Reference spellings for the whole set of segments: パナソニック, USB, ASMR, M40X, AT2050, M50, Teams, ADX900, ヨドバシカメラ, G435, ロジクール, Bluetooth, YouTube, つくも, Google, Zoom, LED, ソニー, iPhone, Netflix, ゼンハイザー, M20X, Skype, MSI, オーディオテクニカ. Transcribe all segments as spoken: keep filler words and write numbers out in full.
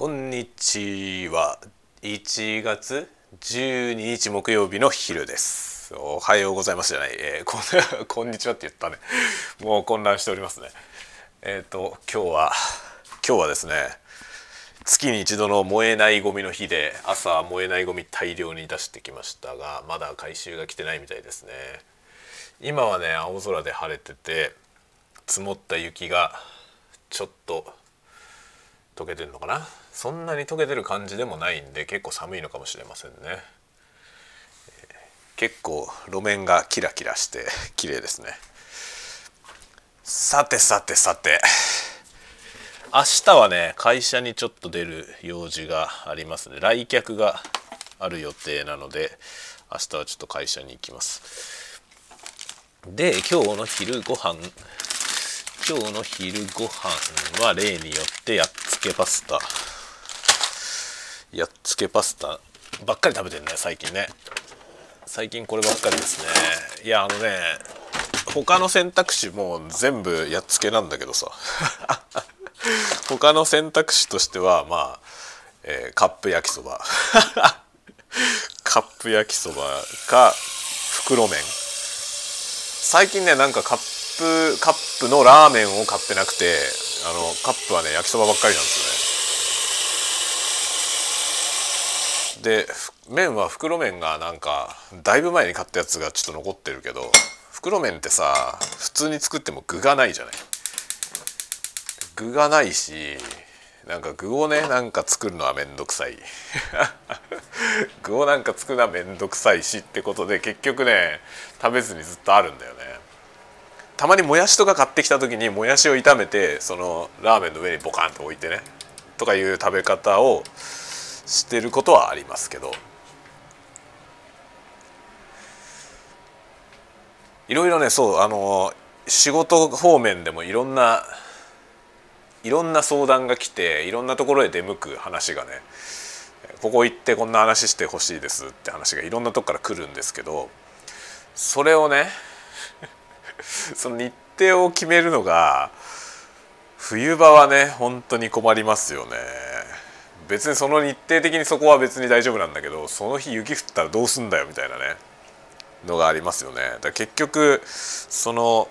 こんにちは。いちがつじゅうににち木曜日の昼です。おはようございますじゃない。えー、こ, んこんにちはって言ったね。もう混乱しておりますね。えっ、ー、と今日は今日はですね、月に一度の燃えないゴミの日で、朝燃えないゴミ大量に出してきましたが、まだ回収が来てないみたいですね。今はね、青空で晴れてて、積もった雪がちょっと溶けてるのかな。そんなに溶けてる感じでもないんで、結構寒いのかもしれませんね。結構路面がキラキラして綺麗ですね。さてさてさて、明日はね、会社にちょっと出る用事がありますね。来客がある予定なので、明日はちょっと会社に行きます。で、今日の昼ご飯今日の昼ご飯は例によってやっつけパスタやっつけパスタばっかり食べてるね、最近ね。最近こればっかりですね。いや、あのね、他の選択肢も全部やっつけなんだけどさ他の選択肢としては、まあ、えー、カップ焼きそばカップ焼きそばか袋麺。最近ね、なんかカップカップのラーメンを買ってなくて、あのカップはね、焼きそばばっかりなんですよね。で、麺は袋麺がなんかだいぶ前に買ったやつがちょっと残ってるけど、袋麺ってさ、普通に作っても具がないじゃない。具がないし、なんか具をね、なんか作るのはめんどくさい具をなんか作るのはめんどくさいしってことで、結局ね、食べずにずっとあるんだよね。たまにもやしとか買ってきた時に、もやしを炒めてそのラーメンの上にボカンと置いてね、とかいう食べ方をしてることはありますけど、いろいろね、そう、あの仕事方面でもいろんないろんな相談が来て、いろんなところへ出向く話がね、ここ行ってこんな話してほしいですって話がいろんなとこから来るんですけど、それをねその日程を決めるのが、冬場はね、本当に困りますよね。別にその日程的にそこは別に大丈夫なんだけど、その日雪降ったらどうすんだよみたいなね、のがありますよね。だから結局、その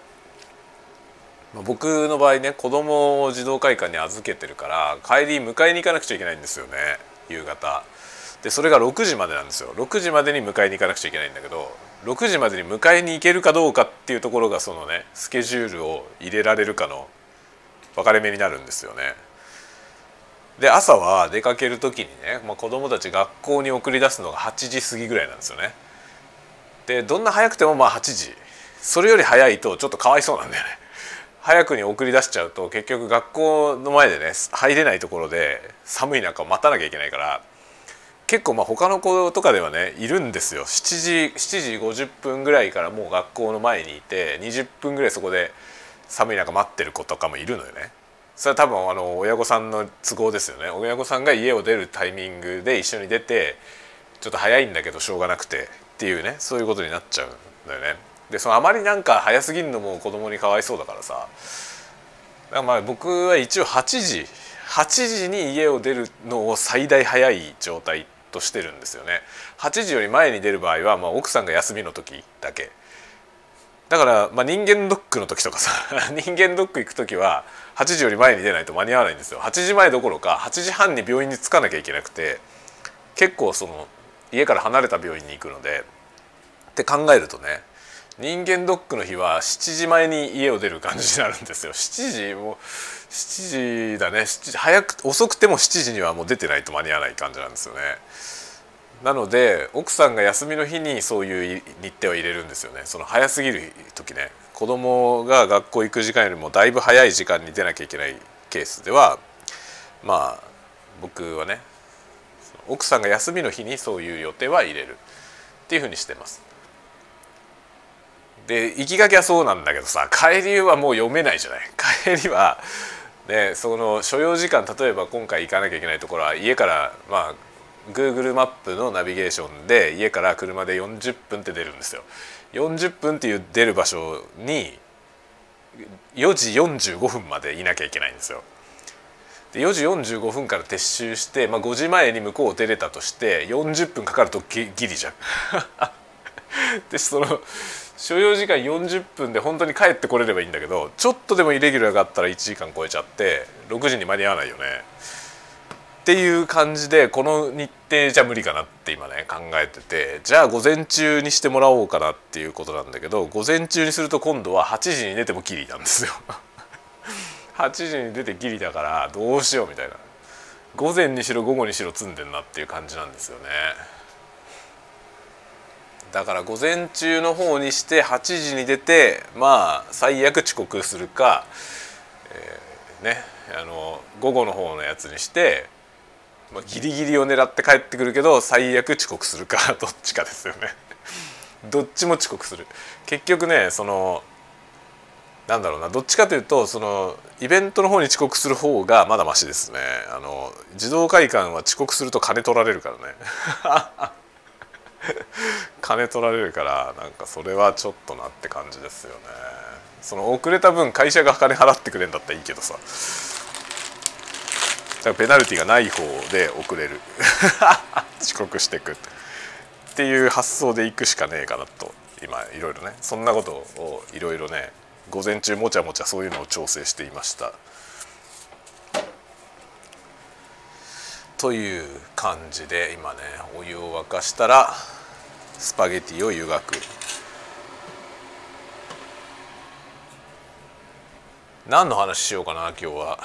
僕の場合ね、子供を児童会館に預けてるから、帰り迎えに行かなくちゃいけないんですよね、夕方で。それがろくじまでなんですよ。ろくじまでに迎えに行かなくちゃいけないんだけど、ろくじまでに迎えに行けるかどうかっていうところが、そのね、スケジュールを入れられるかの分かれ目になるんですよね。で、朝は出かける時にね、まあ、子どもたち学校に送り出すのがはちじ過ぎぐらいなんですよね。で、どんな早くてもまあはちじ、それより早いとちょっとかわいそうなんだよね。早くに送り出しちゃうと、結局学校の前でね、入れないところで寒い中を待たなきゃいけないから、結構まあ他の子とかではね、いるんですよ。しちじごじゅっぷんぐらいからもう学校の前にいて、にじゅっぷんぐらいそこで寒い中待ってる子とかもいるのよね。それは多分あの親御さんの都合ですよね。親御さんが家を出るタイミングで一緒に出て、ちょっと早いんだけどしょうがなくてっていうね、そういうことになっちゃうんだよね。で、そのあまりなんか早すぎるのも子供にかわいそうだからさ、だからまあ僕は一応はちじに家を出るのを最大早い状態としてるんですよね。はちじより前に出る場合は、まあ、奥さんが休みの時だけだから、まあ、人間ドックの時とかさ人間ドック行く時ははちじより前に出ないと間に合わないんですよ。はちじまえどころかはちじはんに病院に着かなきゃいけなくて、結構その家から離れた病院に行くので、って考えるとね、人間ドックの日はしちじまえに家を出る感じになるんですよ。しちじもしちじだね。しちじ早く遅くてもしちじにはもう出てないと間に合わない感じなんですよね。なので奥さんが休みの日にそういう日程を入れるんですよね。その早すぎる時ね、子供が学校行く時間よりもだいぶ早い時間に出なきゃいけないケースでは、まあ僕はね、奥さんが休みの日にそういう予定は入れるっていうふうにしてます。で、行きがけはそうなんだけどさ、帰りはもう読めないじゃない。帰りは、ね、その所要時間、例えば今回行かなきゃいけないところは家から、まあ、Google マップのナビゲーションで家から車でよんじゅっぷんって出るんですよ。よんじゅっぷんっていう出る場所によじよんじゅうごふんまでいなきゃいけないんですよ。でよじよんじゅうごふんから撤収して、まあ、ごじまえに向こうを出れたとしてよんじゅっぷんかかるとギリじゃんでその所要時間よんじゅっぷんで本当に帰ってこれればいいんだけど、ちょっとでもイレギュラーがあったらいちじかん超えちゃってろくじに間に合わないよねっていう感じで、この日程じゃ無理かなって今ね考えてて、じゃあ午前中にしてもらおうかなっていうことなんだけど、午前中にすると今度ははちじに出てもギリなんですよはちじに出てギリだからどうしようみたいな、午前にしろ午後にしろ詰んでんなっていう感じなんですよね。だから午前中の方にしてはちじに出て、まあ最悪遅刻するか、えー、ね、あの午後の方のやつにして、まあ、ギリギリを狙って帰ってくるけど最悪遅刻するかどっちかですよねどっちも遅刻する。結局ね、そのなんだろうな、どっちかというとそのイベントの方に遅刻する方がまだマシですね。あの自動会館は遅刻すると金取られるからね金取られるから、なんかそれはちょっとなって感じですよね。その遅れた分会社が金払ってくれるんだったらいいけどさ、だからペナルティがない方で遅れる遅刻してくっていう発想でいくしかねえかなと、今いろいろね、そんなことをいろいろね午前中もちゃもちゃそういうのを調整していましたという感じで、今ねお湯を沸かしたらスパゲティを湯がく。何の話しようかな今日は、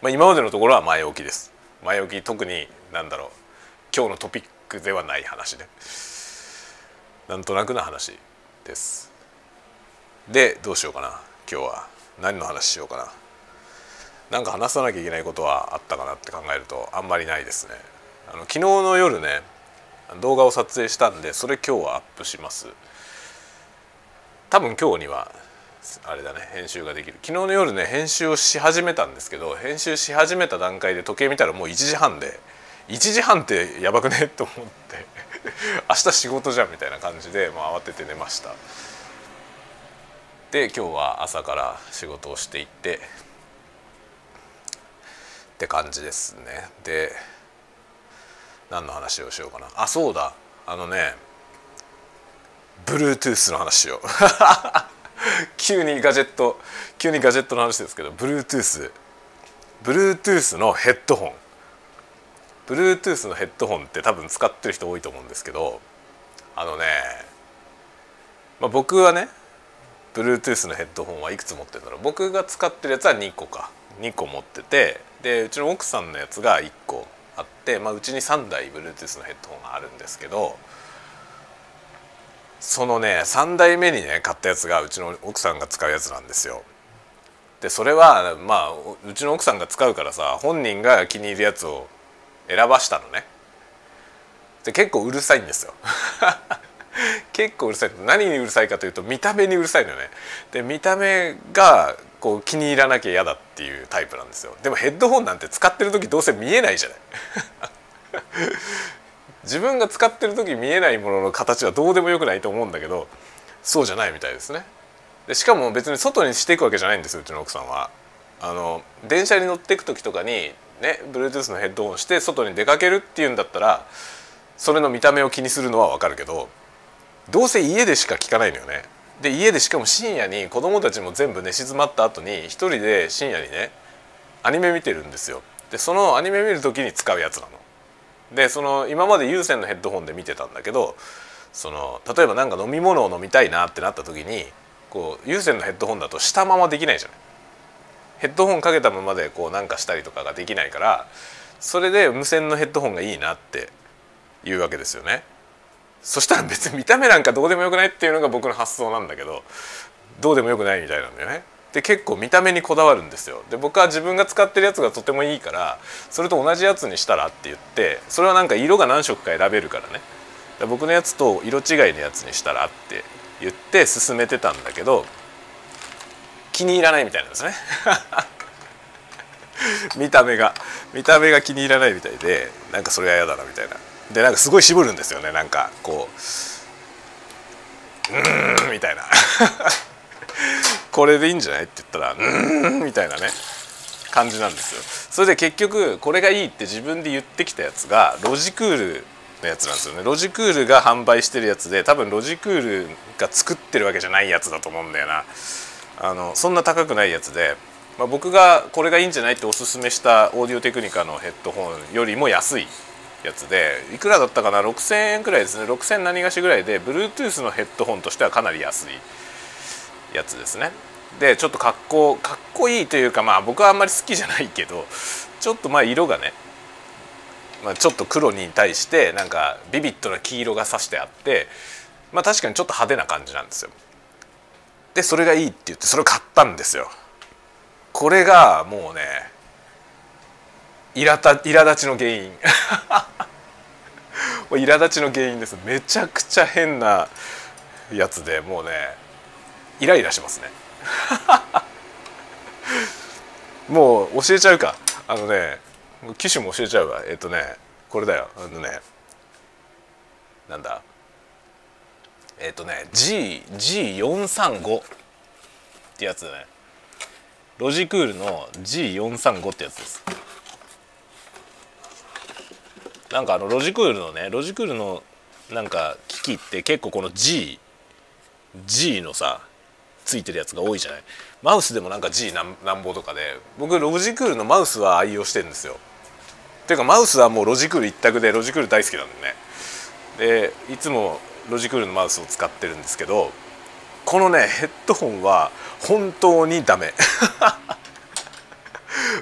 まあ、今までのところは前置きです。前置き、特に何だろう、今日のトピックではない話で、ね、なんとなくの話です。でどうしようかな、今日は何の話しようかな。なんか話さなきゃいけないことはあったかなって考えるとあんまりないですね。あの昨日の夜ね動画を撮影したんで、それ今日はアップします。多分今日にはあれだね、編集ができる。昨日の夜ね編集をし始めたんですけど、編集し始めた段階で時計見たらもういちじはんで、いちじはんってやばくねと思って明日仕事じゃんみたいな感じで、もう慌てて寝ました。で今日は朝から仕事をしていってって感じですね。で何の話をしようかな。あ、そうだ、あのね Bluetooth の話を急にガジェット急にガジェットの話ですけど、 Bluetooth Bluetooth のヘッドホン Bluetooth のヘッドホンって多分使ってる人多いと思うんですけど、あのね、まあ、僕はねBluetooth のヘッドホンはいくつ持ってるんだろう。僕が使ってるやつはにこか、にこ持ってて、でうちの奥さんのやつがいっこあって、まあ、うちにさんだい Bluetooth のヘッドホンがあるんですけど、そのねさんだいめにね買ったやつがうちの奥さんが使うやつなんですよ。でそれはまあうちの奥さんが使うからさ、本人が気に入るやつを選ばしたのね。で結構うるさいんですよ結構うるさい。何にうるさいかというと見た目にうるさいのよね。で見た目がこう気に入らなきゃ嫌だっていうタイプなんですよ。でもヘッドホンなんて使ってる時どうせ見えないじゃない自分が使ってる時見えないものの形はどうでもよくないと思うんだけど、そうじゃないみたいですね。でしかも別に外にしていくわけじゃないんですよ、うちの奥さんは。あの電車に乗っていく時とかにね Bluetooth のヘッドホンして外に出かけるっていうんだったら、それの見た目を気にするのはわかるけど、どうせ家でしか聞かないのよね。で家でしかも深夜に、子供たちも全部寝静まった後に一人で深夜にねアニメ見てるんですよ。でそのアニメ見る時に使うやつなの。でその今まで有線のヘッドホンで見てたんだけど、その例えばなんか飲み物を飲みたいなってなった時に、こう有線のヘッドホンだとしたままできないじゃない。ヘッドホンかけたままでこうなんかしたりとかができないから、それで無線のヘッドホンがいいなっていうわけですよね。そしたら別に見た目なんかどうでもよくないっていうのが僕の発想なんだけど、どうでもよくないみたいなんだよね。で結構見た目にこだわるんですよ。で僕は自分が使ってるやつがとてもいいから、それと同じやつにしたらって言って、それはなんか色が何色か選べるからね、で僕のやつと色違いのやつにしたらって言って進めてたんだけど、気に入らないみたいなんですね見た目が見た目が気に入らないみたいで、なんかそれは嫌だなみたいな。でなんかすごい絞るんですよね。なんかこう「うーん」みたいな「これでいいんじゃない?」って言ったら「うーん」みたいなね、感じなんですよ。それで結局これがいいって自分で言ってきたやつがロジクールのやつなんですよね。ロジクールが販売してるやつで、多分ロジクールが作ってるわけじゃないやつだと思うんだよな。あのそんな高くないやつで、まあ、僕がこれがいいんじゃないっておすすめしたオーディオテクニカのヘッドホンよりも安いやつで、いくらだったかな、ろくせんえんくらいですね。ろくせん何がしぐらいで Bluetooth のヘッドホンとしてはかなり安いやつですね。でちょっとかっこかっこいいというか、まあ僕はあんまり好きじゃないけど、ちょっとまあ色がね、まあ、ちょっと黒に対してなんかビビッドな黄色が差してあって、まあ確かにちょっと派手な感じなんですよ。でそれがいいって言ってそれを買ったんですよ。これがもうね、イラた苛立ちの原因もう苛立ちの原因です。めちゃくちゃ変なやつで、もうねイライラしますねもう教えちゃうか、あのね機種も教えちゃうわ。えっとねこれだよ、あのねなんだえっとね ジーよんさんご ってやつだね。ロジクールの ジーよんさんご ってやつです。なんかあのロジクールのねロジクールのなんか機器って結構この G G のさついてるやつが多いじゃない。マウスでもなんか G なんぼとかで、僕ロジクールのマウスは愛用してるんですよ。ていうかマウスはもうロジクール一択で、ロジクール大好きなんでね。でいつもロジクールのマウスを使ってるんですけど、このねヘッドホンは本当にダメ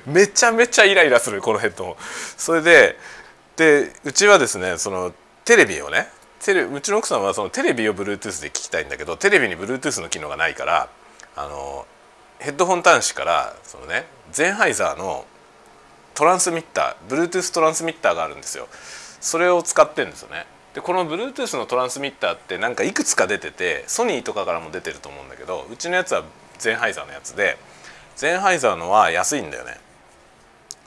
めちゃめちゃイライラするこのヘッドホン。それででうちはですね、そのテレビをねテレうちの奥さんはそのテレビを Bluetooth で聞きたいんだけど、テレビに Bluetooth の機能がないから、あのヘッドホン端子からそのねゼンハイザーのトランスミッター Bluetooth トランスミッターがあるんですよ。それを使ってるんですよね。でこの Bluetooth のトランスミッターってなんかいくつか出てて、ソニーとかからも出てると思うんだけど、うちのやつはゼンハイザーのやつで、ゼンハイザーのは安いんだよね。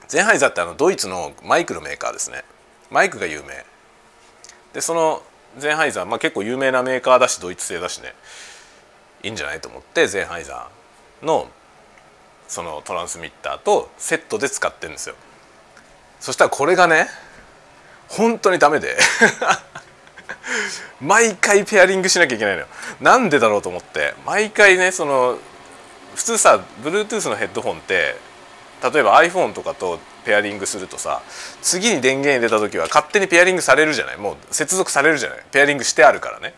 ゼンハイザーってあのドイツのマイクのメーカーですね。マイクが有名で、そのゼンハイザー、まあ、結構有名なメーカーだしドイツ製だしね、いいんじゃないと思ってゼンハイザーのそのトランスミッターとセットで使ってるんですよ。そしたらこれがね本当にダメで毎回ペアリングしなきゃいけないのよ。なんでだろうと思って、毎回ねその普通さ Bluetooth のヘッドホンって例えば iPhone とかとペアリングするとさ、次に電源入れた時は勝手にペアリングされるじゃない。もう接続されるじゃない。ペアリングしてあるからね。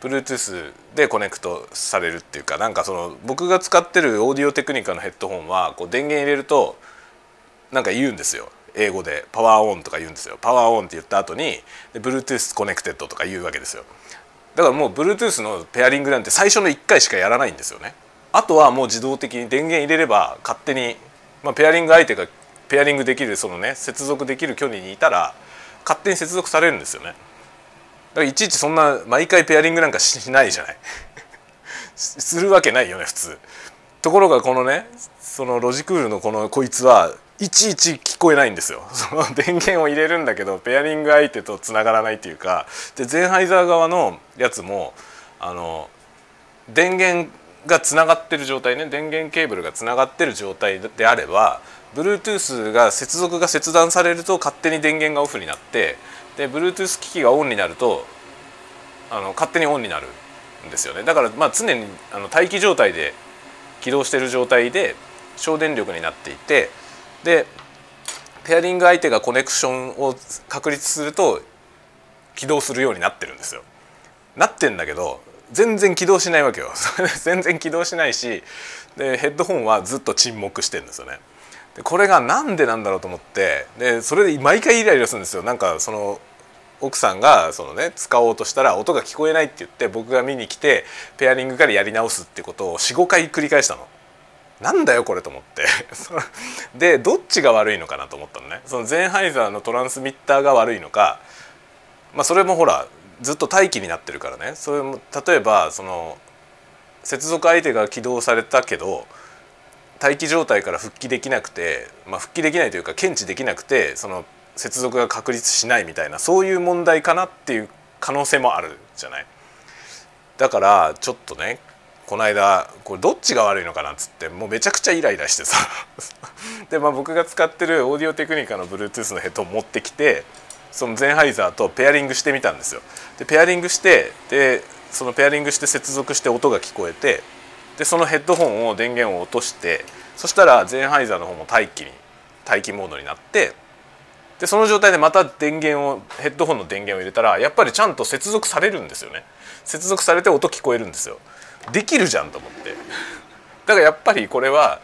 Bluetooth でコネクトされるっていうか、なんかその僕が使ってるオーディオテクニカのヘッドホンはこう電源入れるとなんか言うんですよ。英語でパワーオンとか言うんですよ。パワーオンって言った後に Bluetooth コネクテッドとか言うわけですよ。だからもう Bluetooth のペアリングなんて最初のいっかいしかやらないんですよね。あとはもう自動的に電源入れれば勝手に、まあ、ペアリング相手がペアリングできるそのね接続できる距離にいたら勝手に接続されるんですよね。だからいちいちそんな毎回ペアリングなんかしないじゃないするわけないよね普通。ところがこのねそのロジクールのこのこいつはいちいち聞こえないんですよ。その電源を入れるんだけどペアリング相手とつながらないというか、でゼンハイザー側のやつもあの電源がつながってる状態ね、電源ケーブルがつながってる状態であれば Bluetooth が接続が切断されると勝手に電源がオフになって、で Bluetooth 機器がオンになるとあの勝手にオンになるんですよね。だからまあ常にあの待機状態で起動してる状態で省電力になっていて、でペアリング相手がコネクションを確立すると起動するようになってるんですよ。なってんだけど全然起動しないわけよ全然起動しないし、でヘッドホンはずっと沈黙してるんですよね。でこれがなんでなんだろうと思って、でそれで毎回イライラするんですよ。なんかその奥さんがその、ね、使おうとしたら音が聞こえないって言って僕が見に来てペアリングからやり直すってことを よん,ご 回繰り返したの。なんだよこれと思ってでどっちが悪いのかなと思ったのね。そのゼンハイザーのトランスミッターが悪いのか、まあ、それもほらずっと待機になってるからね。それも例えばその接続相手が起動されたけど待機状態から復帰できなくて、まあ、復帰できないというか検知できなくてその接続が確立しないみたいな、そういう問題かなっていう可能性もあるじゃない。だからちょっとねこの間これどっちが悪いのかなっつってもうめちゃくちゃイライラしてさで、まあ、僕が使ってるオーディオテクニカの Bluetooth のヘッドを持ってきてそのゼンハイザーとペアリングしてみたんですよ。でペアリングしてでそのペアリングして接続して音が聞こえてでそのヘッドホンを電源を落としてそしたらゼンハイザーの方も待機に待機モードになってでその状態でまた電源をヘッドホンの電源を入れたらやっぱりちゃんと接続されるんですよね。接続されて音聞こえるんですよ。できるじゃんと思ってだからやっぱりこれは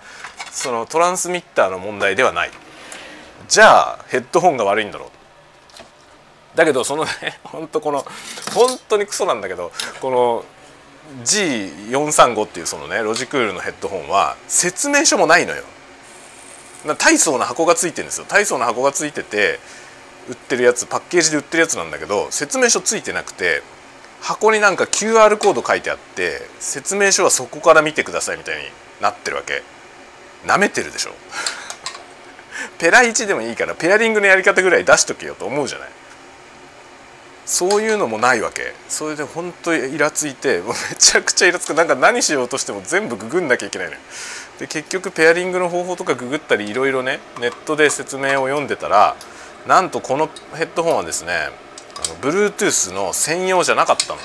そのトランスミッターの問題ではない。じゃあヘッドホンが悪いんだろう。だけどそのね本当この本当にクソなんだけどこの ジーよんさんご っていうそのねロジクールのヘッドホンは説明書もないのよ。大層な箱がついてるんですよ。大層な箱がついてて売ってるやつパッケージで売ってるやつなんだけど説明書ついてなくて箱になんか キューアール コード書いてあって説明書はそこから見てくださいみたいになってるわけ。なめてるでしょペラいちでもいいからペアリングのやり方ぐらい出しとけよと思うじゃない。そういうのもないわけ。それで本当にイラついてもうめちゃくちゃイラつく。なんか何しようとしても全部ググんなきゃいけないのよ。で結局ペアリングの方法とかググったりいろいろねネットで説明を読んでたらなんとこのヘッドホンはですねあの Bluetooth の専用じゃなかったの。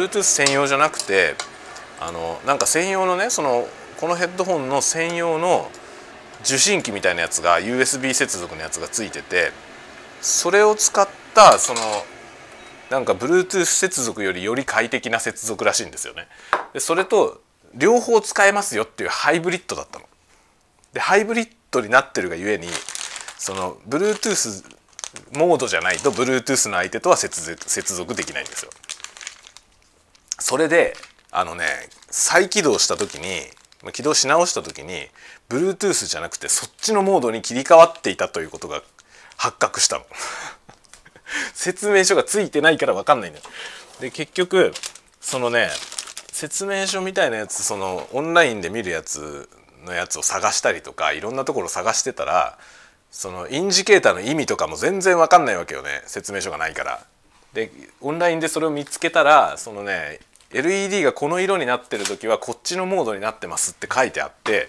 Bluetooth 専用じゃなくてあのなんか専用のねそのこのヘッドホンの専用の受信機みたいなやつが ユーエスビー 接続のやつがついててそれを使ったそのなんか Bluetooth 接続よりより快適な接続らしいんですよね。でそれと両方使えますよっていうハイブリッドだったの。でハイブリッドになってるがゆえにその Bluetooth モードじゃないと Bluetooth の相手とは接続、接続できないんですよ。それであのね再起動した時に起動し直した時に Bluetooth じゃなくてそっちのモードに切り替わっていたということが発覚したの説明書がついてないから分かんないんだよ。で結局そのね説明書みたいなやつそのオンラインで見るやつのやつを探したりとかいろんなところ探してたらそのインジケーターの意味とかも全然分かんないわけよね。説明書がないから。でオンラインでそれを見つけたらそのね エルイーディー がこの色になってる時はこっちのモードになってますって書いてあって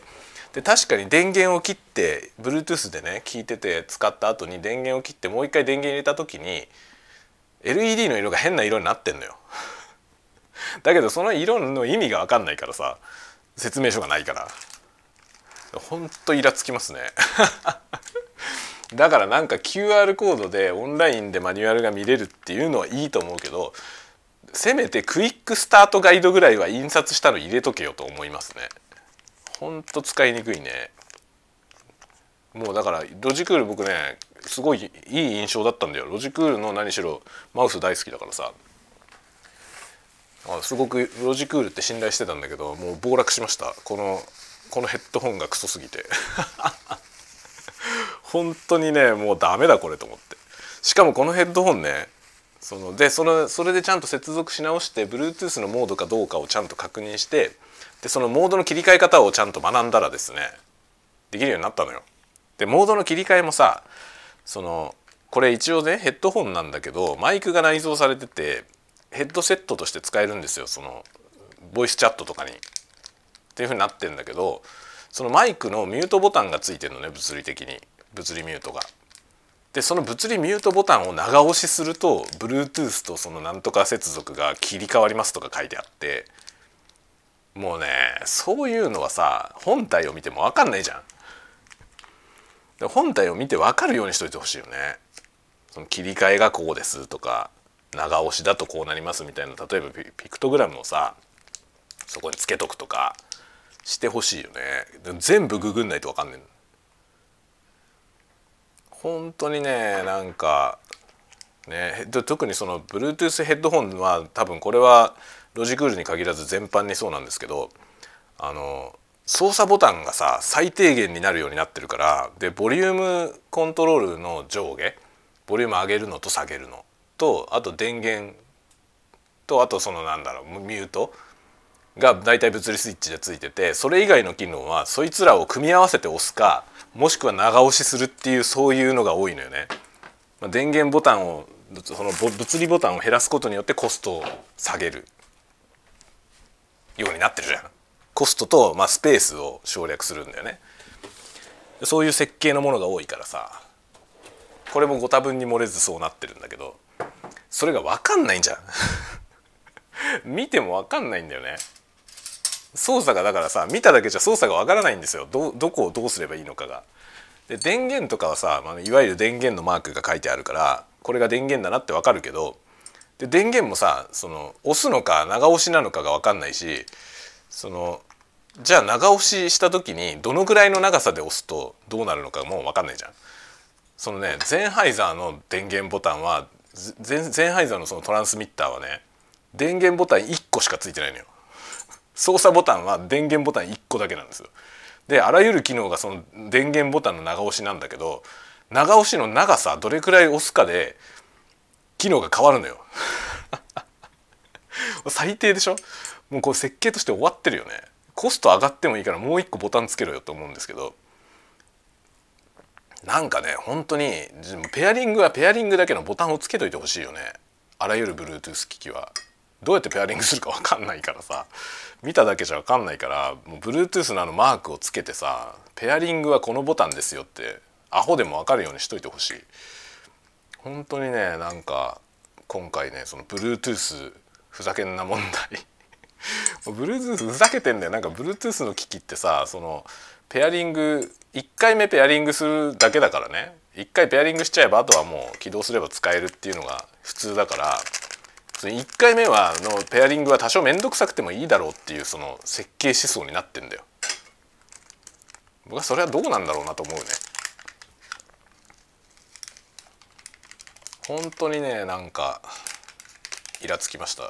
で確かに電源を切って Bluetooth でね聞いてて使った後に電源を切ってもう一回電源入れた時に エルイーディー の色が変な色になってんのよ。だけどその色の意味が分かんないからさ説明書がないからほんとイラつきますねだからなんか キューアール コードでオンラインでマニュアルが見れるっていうのはいいと思うけどせめてクイックスタートガイドぐらいは印刷したの入れとけよと思いますね。ほんと使いにくいね。もうだからロジクール僕ねすごいいい印象だったんだよ。ロジクールの何しろマウス大好きだからさすごくロジクールって信頼してたんだけどもう暴落しました。このこのヘッドホンがクソすぎて本当にねもうダメだこれと思って。しかもこのヘッドホンねそのでそのそれでちゃんと接続し直して Bluetooth のモードかどうかをちゃんと確認してでそのモードの切り替え方をちゃんと学んだらですねできるようになったのよ。でモードの切り替えもさそのこれ一応ねヘッドホンなんだけどマイクが内蔵されててヘッドセットとして使えるんですよ。そのボイスチャットとかにっていう風になってんだけどそのマイクのミュートボタンがついてるのね物理的に物理ミュートが。でその物理ミュートボタンを長押しすると Bluetooth とそのなんとか接続が切り替わりますとか書いてあってもうねそういうのはさ本体を見ても分かんないじゃん。本体を見て分かるようにしといてほしいよね。その切り替えがこうですとか長押しだとこうなりますみたいな例えばピクトグラムをさそこにつけとくとかしてほしいよね。全部ググんないと分かんない。本当にねなんかね特にその Bluetooth ヘッドホンは多分これはロジクールに限らず全般にそうなんですけどあの操作ボタンがさ最低限になるようになってるからでボリュームコントロールの上下ボリューム上げるのと下げるのとあと電源とあとそのなんだろうミュートが大体物理スイッチでついててそれ以外の機能はそいつらを組み合わせて押すかもしくは長押しするっていうそういうのが多いのよね。電源ボタンをその物理ボタンを減らすことによってコストを下げるようになってるじゃん。コストと、まあ、スペースを省略するんだよね。そういう設計のものが多いからさ、これもご多分に漏れずそうなってるんだけど、それが分かんないんじゃん見ても分かんないんだよね。操作がだからさ、見ただけじゃ操作が分からないんですよ。 ど, どこをどうすればいいのかが。で電源とかはさ、まあ、いわゆる電源のマークが書いてあるから、これが電源だなって分かるけど、で電源もさ、その押すのか長押しなのかが分かんないし、そのじゃあ長押しした時にどのぐらいの長さで押すとどうなるのかもう分かんないじゃん。そのね、ゼンハイザーの電源ボタンは、ゼン、ゼンハイザーのそのトランスミッターはね、電源ボタンいっこしかついてないのよ。操作ボタンは電源ボタンいっこだけなんですよ。であらゆる機能がその電源ボタンの長押しなんだけど、長押しの長さどれくらい押すかで機能が変わるのよ最低でしょ。もうこれ設計として終わってるよね。コスト上がってもいいからもういっこボタンつけろよと思うんですけど、なんかね、本当にペアリングはペアリングだけのボタンをつけといてほしいよね。あらゆる Bluetooth 機器はどうやってペアリングするか分かんないからさ、見ただけじゃ分かんないから、もう Bluetooth のあのマークをつけてさ、ペアリングはこのボタンですよってアホでも分かるようにしといてほしい。本当にね、なんか今回ね、その Bluetooth ふざけんな問題Bluetooth ふざけてんだよ。なんか Bluetooth の機器ってさ、そのペアリングいっかいめペアリングするだけだからね、いっかいペアリングしちゃえばあとはもう起動すれば使えるっていうのが普通だから、いっかいめはのペアリングは多少面倒くさくてもいいだろうっていう、その設計思想になってんだよ。僕はそれはどうなんだろうなと思うね。本当にね、なんかイラつきました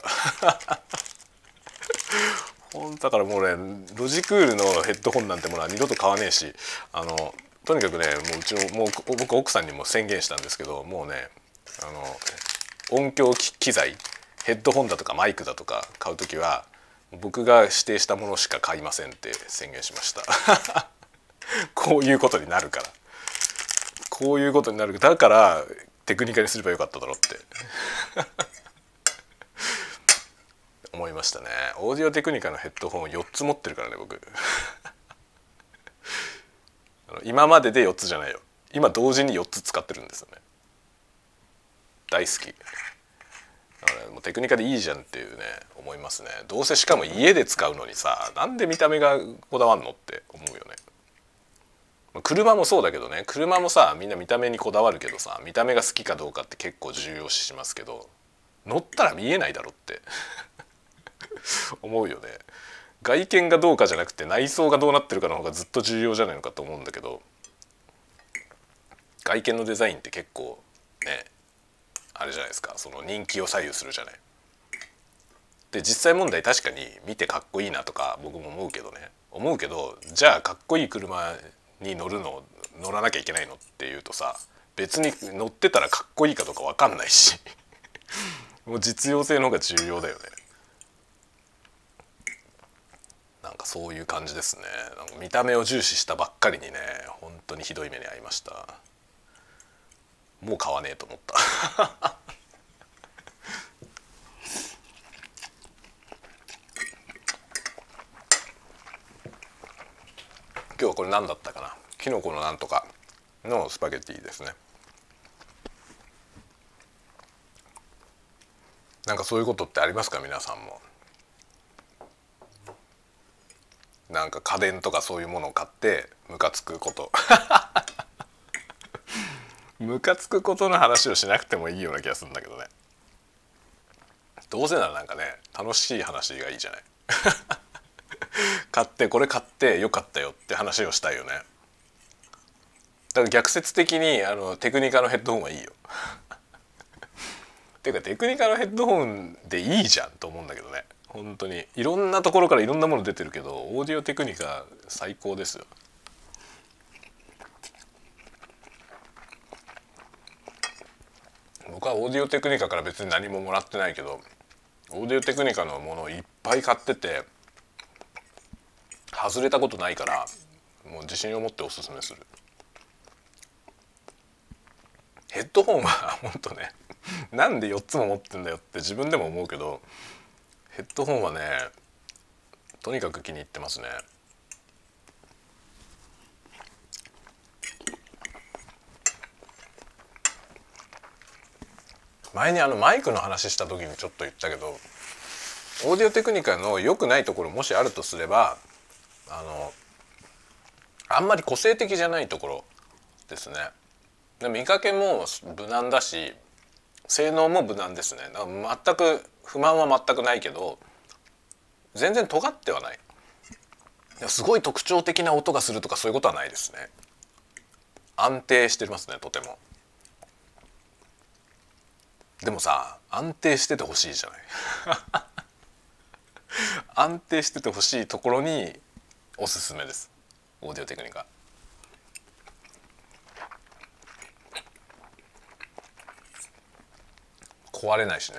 だからもうね、ロジクールのヘッドホンなんてものは二度と買わねえし、あのとにかくね、もううちももう僕奥さんにも宣言したんですけど、もうね、あの音響機材、ヘッドホンだとかマイクだとか買うときは僕が指定したものしか買いませんって宣言しましたこういうことになるから、こういうことになるだからテクニカにすればよかっただろうって思いましたね。オーディオテクニカのヘッドホンをよっつ持ってるからね、僕今まででよっつじゃないよ、今同時によっつ使ってるんですよね。大好き。だからもうテクニカでいいじゃんっていうね、思いますね。どうせしかも家で使うのにさ、なんで見た目がこだわんのって思うよね。車もそうだけどね、車もさ、みんな見た目にこだわるけどさ、見た目が好きかどうかって結構重要視しますけど、乗ったら見えないだろって思うよね。外見がどうかじゃなくて内装がどうなってるかの方がずっと重要じゃないのかと思うんだけど、外見のデザインって結構ね、あれじゃないですか、その人気を左右するじゃない。で実際問題、確かに見てかっこいいなとか僕も思うけどね、思うけど、じゃあかっこいい車に乗るの乗らなきゃいけないのっていうとさ、別に乗ってたらかっこいいかどうか分かんないしもう実用性の方が重要だよね。なんかそういう感じですね。なんか見た目を重視したばっかりにね、本当にひどい目に遭いました。もう買わねえと思った今日はこれ何だったかな、キノコのなんとかのスパゲティですね。なんかそういうことってありますか、皆さんも。なんか家電とかそういうものを買ってムカつくことムカつくことの話をしなくてもいいような気がするんだけどね。どうせならなんかね、楽しい話がいいじゃない買ってこれ買ってよかったよって話をしたいよね。だから逆説的にあのテクニカのヘッドホンはいいよていうかテクニカのヘッドホンでいいじゃんと思うんだけどね。本当にいろんなところからいろんなもの出てるけど、オーディオテクニカ最高ですよ。僕はオーディオテクニカから別に何ももらってないけど、オーディオテクニカのものをいっぱい買ってて外れたことないから、もう自信を持っておすすめする。ヘッドホンは本当ね、なんでよっつも持ってんだよって自分でも思うけど、ヘッドホンはね、とにかく気に入ってますね。前にあのマイクの話した時にちょっと言ったけど、オーディオテクニカの良くないところもしあるとすれば、あのあんまり個性的じゃないところですね。で見かけも無難だし性能も無難ですね。だから全く不満は全くないけど、全然尖ってはない。すごい特徴的な音がするとかそういうことはないですね。安定してますね、とても。でもさ、安定しててほしいじゃない安定しててほしいところにおすすめです、オーディオテクニカ。壊れないしね。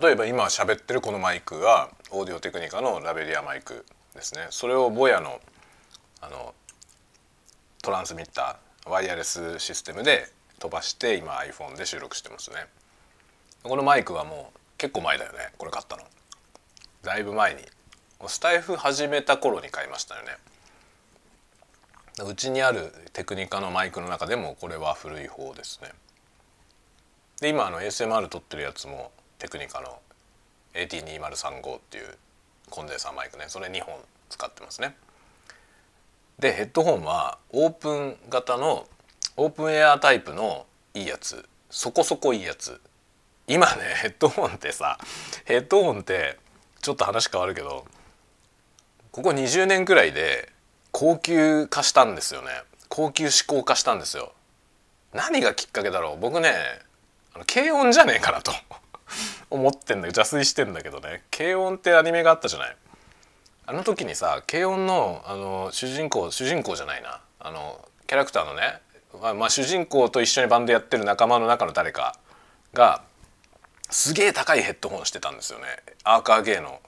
例えば今喋ってるこのマイクはオーディオテクニカのラベリアマイクですね。それをボヤのあのトランスミッターワイヤレスシステムで飛ばして今 iPhone で収録してますね。このマイクはもう結構前だよね、これ買ったの。だいぶ前にスタイフ始めた頃に買いましたよね。うちにあるテクニカのマイクの中でもこれは古い方ですね。で今あの エーエスエムアール 撮ってるやつもテクニカの エーティーにーまるさんご っていうコンデンサーマイクね。それにほん使ってますね。でヘッドホンはオープン型のオープンエアタイプのいいやつ、そこそこいいやつ。今ねヘッドホンってさ、ヘッドホンってちょっと話変わるけど、ここにじゅうねんくらいで高級化したんですよね。高級志向化したんですよ。何がきっかけだろう。僕ね軽音じゃねえかなと思ってんだけど、邪推してんだけどね。軽音ってアニメがあったじゃない。あの時にさ、軽音のあの主人公主人公じゃないな、あのキャラクターのね、まあ、まあ主人公と一緒にバンドやってる仲間の中の誰かがすげえ高いヘッドホンしてたんですよね。アーカーゲーの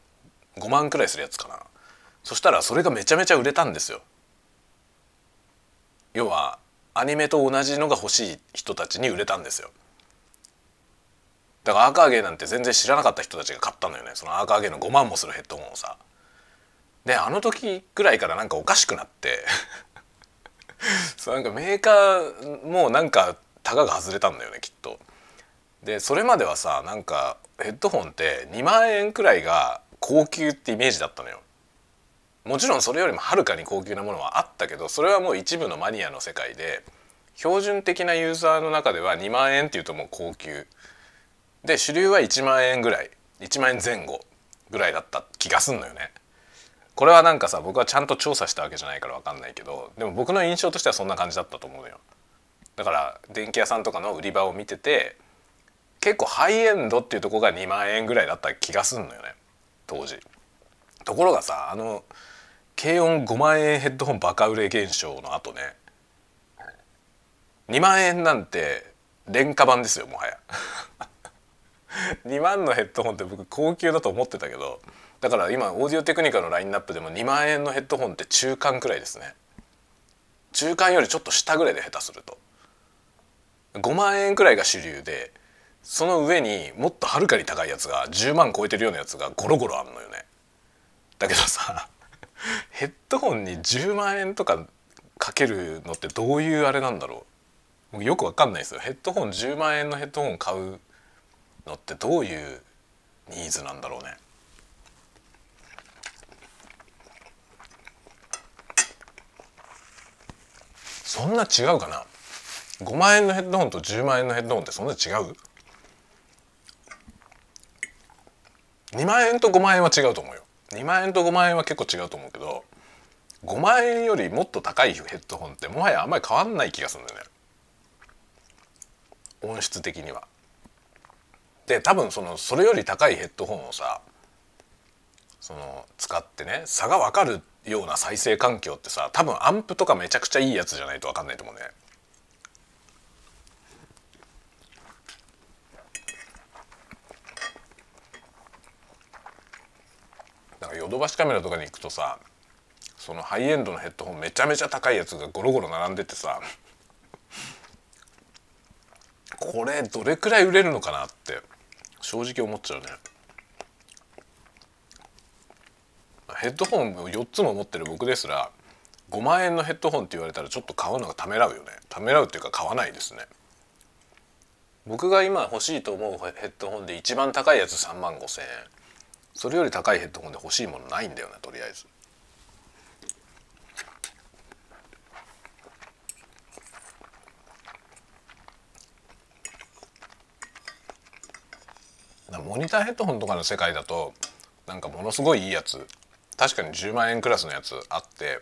ごまんくらいするやつかな。そしたらそれがめちゃめちゃ売れたんですよ。要はアニメと同じのが欲しい人たちに売れたんですよ。だからアーカーゲーなんて全然知らなかった人たちが買ったのよね、そのアーカーゲーのごまんもするヘッドホンをさ。であの時くらいからなんかおかしくなってそうなんかメーカーもなんかタガが外れたんだよね、きっと。でそれまではさ、なんかヘッドホンってにまんえんくらいが高級ってイメージだったのよ。もちろんそれよりもはるかに高級なものはあったけど、それはもう一部のマニアの世界で、標準的なユーザーの中ではにまんえんっていうともう高級で、主流はいちまんえんぐらい、いちまんえんぜん後ぐらいだった気がすんのよね。これはなんかさ、僕はちゃんと調査したわけじゃないから分かんないけど、でも僕の印象としてはそんな感じだったと思うのよ。だから電気屋さんとかの売り場を見てて、結構ハイエンドっていうところがにまんえんぐらいだった気がすんのよね、当時。ところがさ、あの軽音ごまんえんヘッドホンバカ売れ現象の後ね、にまんえんなんて廉価版ですよ、もはやにまんのヘッドホンって僕高級だと思ってたけど、だから今オーディオテクニカのラインナップでもにまんえんのヘッドホンって中間くらいですね。中間よりちょっと下ぐらいで、下手するとごまんえんくらいが主流で、その上にもっとはるかに高いやつがじゅうまん超えてるようなやつがゴロゴロあんのよね。だけどさ、ヘッドホンにじゅうまんえんとかかけるのってどういうあれなんだろう、よくわかんないですよ。ヘッドホンじゅうまんえんのヘッドホン買うのってどういうニーズなんだろうね。そんな違うかな。ごまんえんのヘッドホンとじゅうまんえんのヘッドホンってそんな違う？ にまんえんとごまんえんは違うと思うよ。にまんえんとごまんえんは結構違うと思うけど、ごまんえんよりもっと高いヘッドホンってもはやあんまり変わんない気がするんだよね、音質的には。で多分そのそれより高いヘッドホンをさ、その使ってね、差が分かるような再生環境ってさ、多分アンプとかめちゃくちゃいいやつじゃないと分かんないと思うね。なんかヨドバシカメラとかに行くとさ、そのハイエンドのヘッドホンめちゃめちゃ高いやつがゴロゴロ並んでてさこれどれくらい売れるのかなって正直思っちゃうね。ヘッドホンをよっつも持ってる僕ですらごまんえんのヘッドホンって言われたらちょっと買うのがためらうよね。ためらうっていうか買わないですね。僕が今欲しいと思うヘッドホンで一番高いやつさんまんごせんえん。それより高いヘッドホンで欲しいものないんだよね、とりあえず。モニターヘッドホンとかの世界だとなんかものすごいいいやつ、確かにじゅうまんえんクラスのやつあって、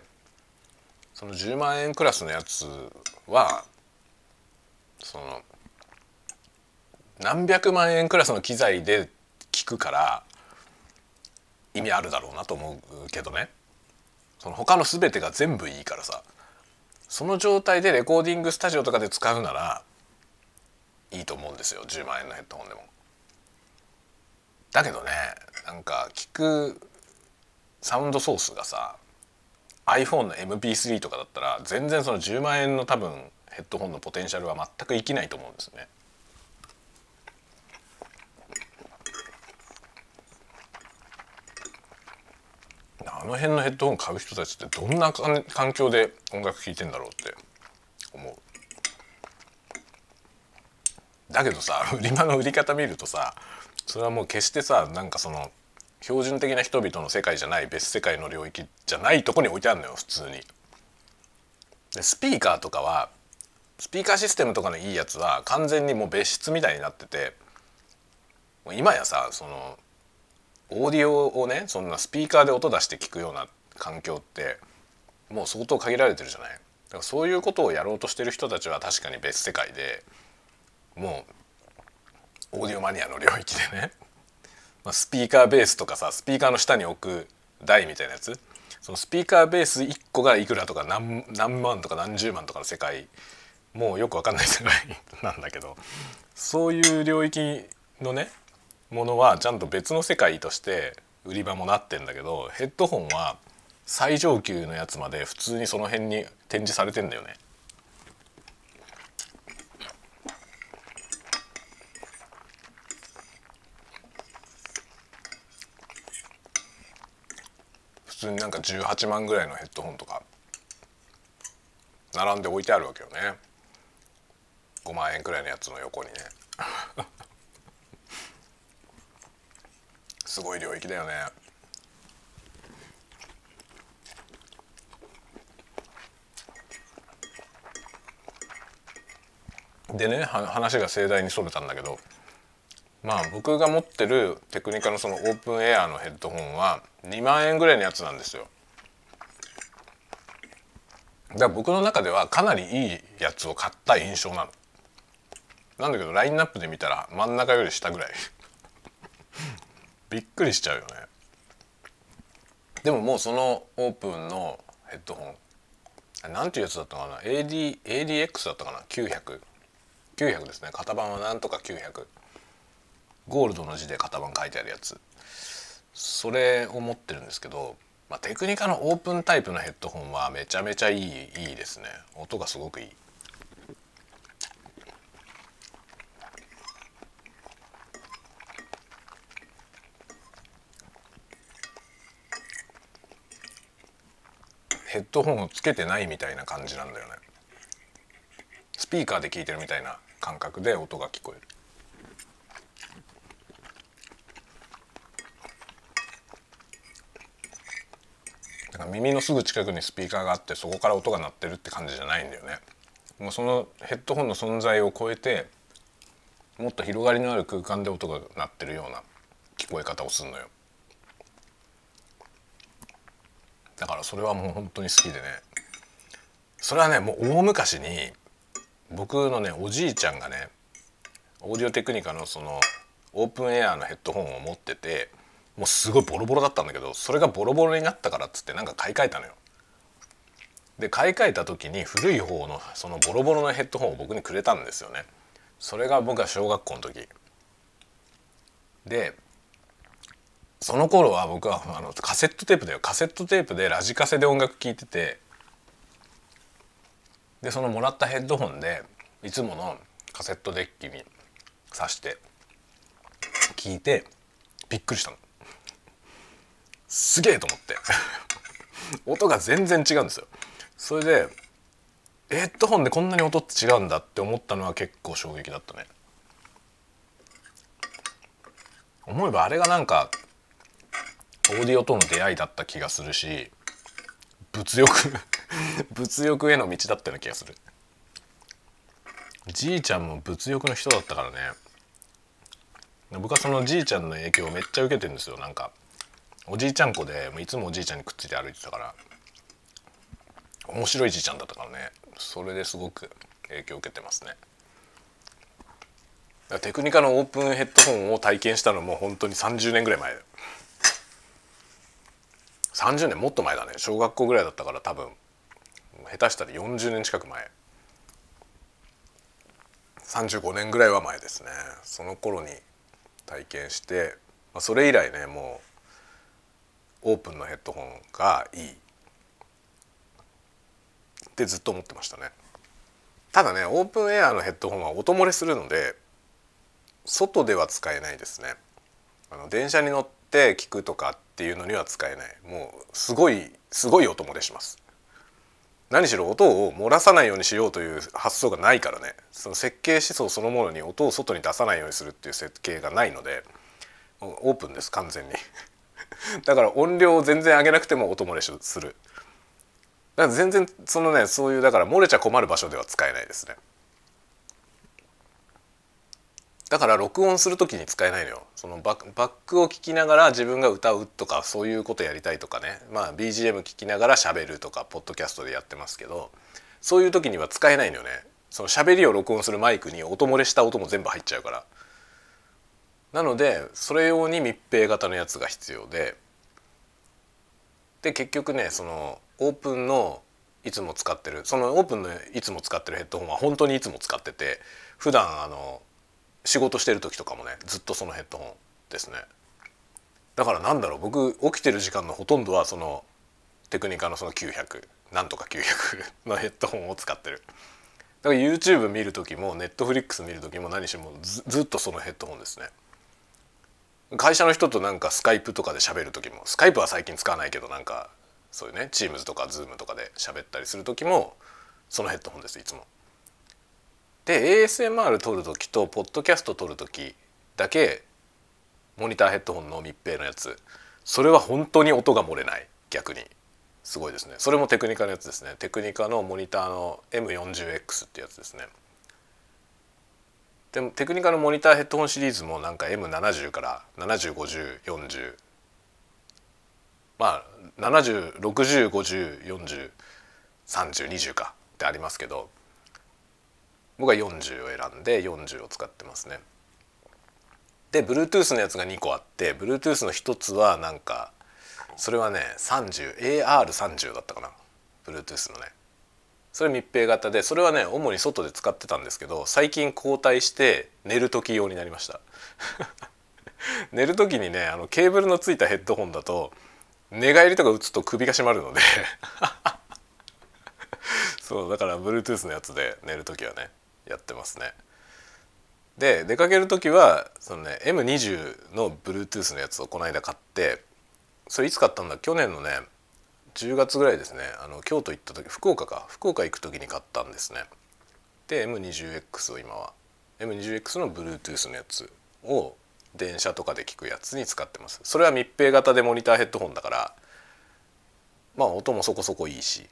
そのじゅうまんえんクラスのやつはその何百万円クラスの機材で聞くから意味あるだろうなと思うけどね。その他の全てが全部いいからさ、その状態でレコーディングスタジオとかで使うならいいと思うんですよ、じゅうまんえんのヘッドホンでも。だけどね、なんか聞くサウンドソースがさ iPhone の エムピースリー とかだったら全然そのじゅうまんえんの多分ヘッドホンのポテンシャルは全く生きないと思うんですね。あの辺のヘッドホン買う人たちってどんな環境で音楽聴いてんだろうって思う。だけどさ、売り場の売り方見るとさ、それはもう決してさ、なんかその標準的な人々の世界じゃない、別世界の領域じゃないとこに置いてあるのよ、普通に。でスピーカーとかは、スピーカーシステムとかのいいやつは完全にもう別室みたいになってて、もう今やさ、そのオーディオをね、そんなスピーカーで音出して聞くような環境ってもう相当限られてるじゃない。だからそういうことをやろうとしてる人たちは確かに別世界で、もうオーディオマニアの領域でね、まあ、スピーカーベースとかさ、スピーカーの下に置く台みたいなやつ、そのスピーカーベースいっこがいくらとか 何, 何万とか何十万とかの世界、もうよくわかんない世界なんだけど、そういう領域のねものはちゃんと別の世界として売り場もなってんだけど、ヘッドホンは最上級のやつまで普通にその辺に展示されてんだよね。普通になんかじゅうはちまんぐらいのヘッドホンとか並んで置いてあるわけよね、ごまんえんくらいのやつの横にねすごい領域だよね。でね、話が盛大にそれたんだけど、まあ僕が持ってるテクニカのそのオープンエアのヘッドホンはにまんえんぐらいのやつなんですよ。だから僕の中ではかなりいいやつを買った印象なの。なんだけどラインナップで見たら真ん中より下ぐらいびっくりしちゃうよね。でももうそのオープンのヘッドホン、なんていうやつだったかな、 エーディー、エーディーエックス だったかな、きゅうひゃく、きゅうひゃくですね。型番はなんとかきゅうひゃく、ゴールドの字で型番書いてあるやつ、それを持ってるんですけど、まあ、テクニカのオープンタイプのヘッドホンはめちゃめちゃいい、いいですね。音がすごくいい。ヘッドホンをつけてないみたいな感じなんだよね。スピーカーで聞いてるみたいな感覚で音が聞こえる。耳のすぐ近くにスピーカーがあって、そこから音が鳴ってるって感じじゃないんだよね。もうそのヘッドホンの存在を超えて、もっと広がりのある空間で音が鳴ってるような聞こえ方をするのよ。だからそれはもう本当に好きでね。それはね、もう大昔に僕のねおじいちゃんがね、オーディオテクニカのそのオープンエアのヘッドホンを持ってて、もうすごいボロボロだったんだけど、それがボロボロになったからっつってなんか買い替えたのよ。で買い替えた時に古い方のそのボロボロのヘッドホンを僕にくれたんですよね。それが僕は小学校の時で、その頃は僕はあのカセットテープだよ、カセットテープでラジカセで音楽聴いてて、でそのもらったヘッドホンでいつものカセットデッキに挿して聴いてびっくりしたの。すげえと思って音が全然違うんですよ。それでヘッドホンでこんなに音って違うんだって思ったのは結構衝撃だったね。思えばあれがなんかオーディオとの出会いだった気がするし、物欲物欲への道だったような気がする。じいちゃんも物欲の人だったからね。僕はそのじいちゃんの影響をめっちゃ受けてるんですよ。なんかおじいちゃん子でいつもおじいちゃんにくっついて歩いてたから、面白いじいちゃんだったからね。それですごく影響を受けてますね。テクニカのオープンヘッドホンを体験したのも本当にさんじゅうねんぐらい前だよ。さんじゅうねんもっと前だね。小学校ぐらいだったから多分下手したらよんじゅうねん近く前、さんじゅうごねんぐらいは前ですね。その頃に体験して、それ以来ね、もうオープンのヘッドホンがいいってずっと思ってましたね。ただね、オープンエアのヘッドホンは音漏れするので外では使えないですね。あの電車に乗って聞くとかっていうのには使えない。もうすごいすごい音漏れします。何しろ音を漏らさないようにしようという発想がないからね。その設計思想そのものに音を外に出さないようにするっていう設計がないので、オープンです完全にだから音量を全然上げなくても音漏れする。だから全然そのね、そういうだから漏れちゃ困る場所では使えないですね。だから録音するときに使えないのよ。そのバックを聞きながら自分が歌うとか、そういうことやりたいとかね、まあ ビージーエム 聞きながら喋るとかポッドキャストでやってますけど、そういう時には使えないのよね。その喋りを録音するマイクに音漏れした音も全部入っちゃうから。なのでそれ用に密閉型のやつが必要で、で結局ね、そのオープンのいつも使ってるそのオープンのいつも使ってるヘッドホンは本当にいつも使ってて、普段あの仕事してる時とかもねずっとそのヘッドホンですね。だからなんだろう、僕起きてる時間のほとんどはそのテクニカのそのきゅうひゃくなんとかきゅうひゃくのヘッドホンを使ってる。だから YouTube 見る時も Netflix 見る時も何しも ず, ずっとそのヘッドホンですね。会社の人となんかスカイプとかで喋る時も、スカイプは最近使わないけど、なんかそういうね Teams とか Zoom とかで喋ったりする時もそのヘッドホンです、いつも。で エーエスエムアール 撮る時とポッドキャスト撮る時だけモニターヘッドホンの密閉のやつ、それは本当に音が漏れない。逆にすごいですね。それもテクニカのやつですね。テクニカのモニターの エムよんじゅうエックス ってやつですね。でもテクニカのモニターヘッドホンシリーズもなんか エムななじゅう からななじゅう、ごじゅう、よんじゅう、まあななじゅう、ろくじゅう、ごじゅう、よんじゅう、さんじゅう、にじゅうかってありますけど、僕はよんじゅうを選んでよんじゅうを使ってますね。で Bluetooth のやつがにこあって、 Bluetooth のひとつはなんかそれはね さんじゅう エーアールさんじゅう だったかな、 Bluetooth のね。それ密閉型で、それはね主に外で使ってたんですけど、最近交代して寝る時用になりました寝る時にね、あのケーブルのついたヘッドホンだと寝返りとか打つと首が締まるのでそうだから Bluetooth のやつで寝る時はねやってますね。で出かける時はそのね エムにじゅう の Bluetooth のやつをこの間買って、それいつ買ったんだ、去年のねじゅうがつぐらいですね。あの京都行った時、福岡か福岡行く時に買ったんですね。で エムにじゅうエックス を今は エムにじゅうエックス の Bluetooth のやつを電車とかで聞くやつに使ってます。それは密閉型でモニターヘッドホンだから、まあ音もそこそこいいし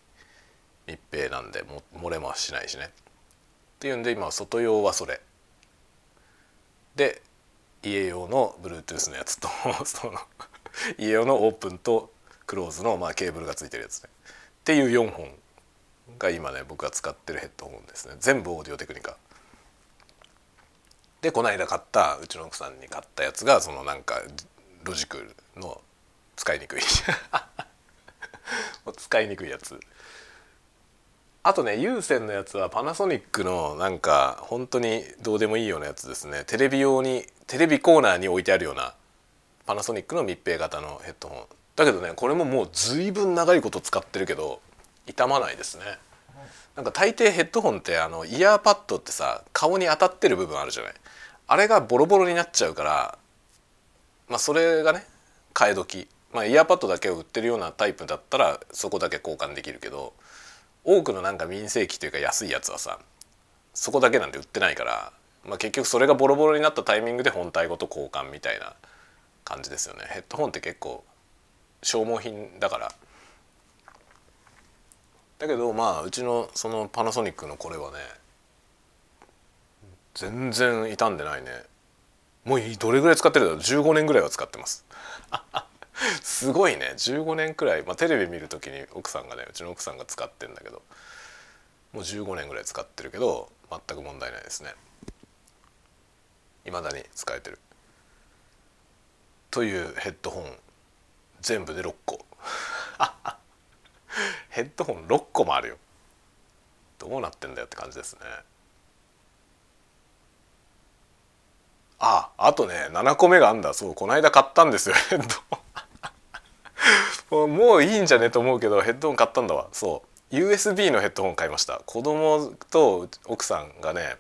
密閉なんでも漏れもしないしねっていうんで、今は外用はそれで、家用の Bluetooth のやつとその家用のオープンとクローズの、まあ、ケーブルがついてるやつねっていうよんほんが今ね僕が使ってるヘッドホンですね。全部オーディオテクニカで、この間買った、うちの奥さんに買ったやつがそのなんかロジクールの使いにくい使いにくいやつ。あとね有線のやつはパナソニックのなんか本当にどうでもいいようなやつですね。テレビ用にテレビコーナーに置いてあるようなパナソニックの密閉型のヘッドホンだけどね、これももう随分長いこと使ってるけど傷まないですね。なんか大抵ヘッドホンってあのイヤーパッドってさ、顔に当たってる部分あるじゃない。あれがボロボロになっちゃうから、まあそれがね替え時まあ、イヤーパッドだけを売ってるようなタイプだったらそこだけ交換できるけど、多くのなんか民生機というか安いやつはさ、そこだけなんて売ってないから、まあ、結局それがボロボロになったタイミングで本体ごと交換みたいな感じですよね。ヘッドホンって結構消耗品だから。だけどまあうちのそのパナソニックのこれはね、全然傷んでないね。もうどれぐらい使ってるだろう、じゅうごねんぐらいは使ってますすごいね、じゅうごねんくらい、まあ、テレビ見る時に奥さんがね、うちの奥さんが使ってんだけど、もうじゅうごねんぐらい使ってるけど全く問題ないですね。未だに使えてるというヘッドホン、全部でろっこヘッドホンろっこもあるよ。どうなってんだよって感じですね。あ、あとねななこめがあんだ。そう、この間買ったんですよヘッドホンもういいんじゃねと思うけどヘッドホン買ったんだわ。そう ユーエスビー のヘッドホン買いました。子供と奥さんがね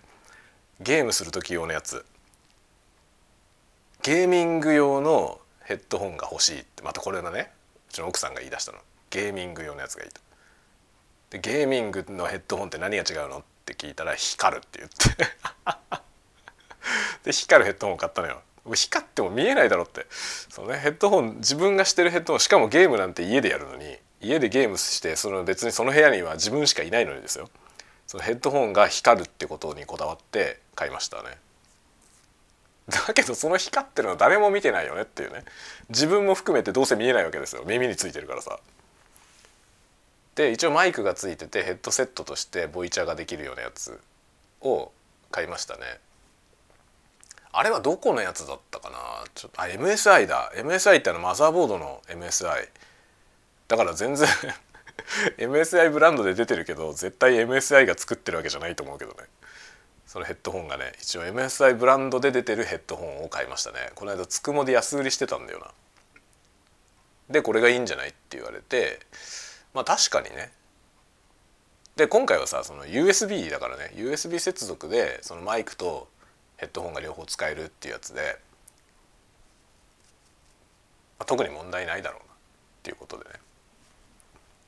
ゲームする時用のやつ、ゲーミング用のヘッドホンが欲しいって、またこれだね、うちの奥さんが言い出したの。ゲーミング用のやつがいいと。でゲーミングのヘッドホンって何が違うのって聞いたら光るって言ってで光るヘッドホンを買ったのよ。光っても見えないだろって。そのねヘッドホン、自分がしてるヘッドホン、しかもゲームなんて家でやるのに、家でゲームして、その別にその部屋には自分しかいないのにですよ、そのヘッドホンが光るってことにこだわって買いましたね。だけどその光ってるのは誰も見てないよねっていうね。自分も含めてどうせ見えないわけですよ、耳についてるからさ。で一応マイクがついててヘッドセットとしてボイチャができるようなやつを買いましたね。あれはどこのやつだったかな、ちょっとあ エムエスアイ だ。 エムエスアイ ってあのマザーボードの エムエスアイ だから全然エムエスアイ ブランドで出てるけど絶対 エムエスアイ が作ってるわけじゃないと思うけどね。そのヘッドホンがね、一応 エムエスアイ ブランドで出てるヘッドホンを買いましたね。この間つくもで安売りしてたんだよな。でこれがいいんじゃないって言われて、まあ確かにね。で今回はさ、その ユーエスビー だからね、 ユーエスビー 接続でそのマイクとヘッドホンが両方使えるっていうやつで、まあ、特に問題ないだろうなっていうことでね。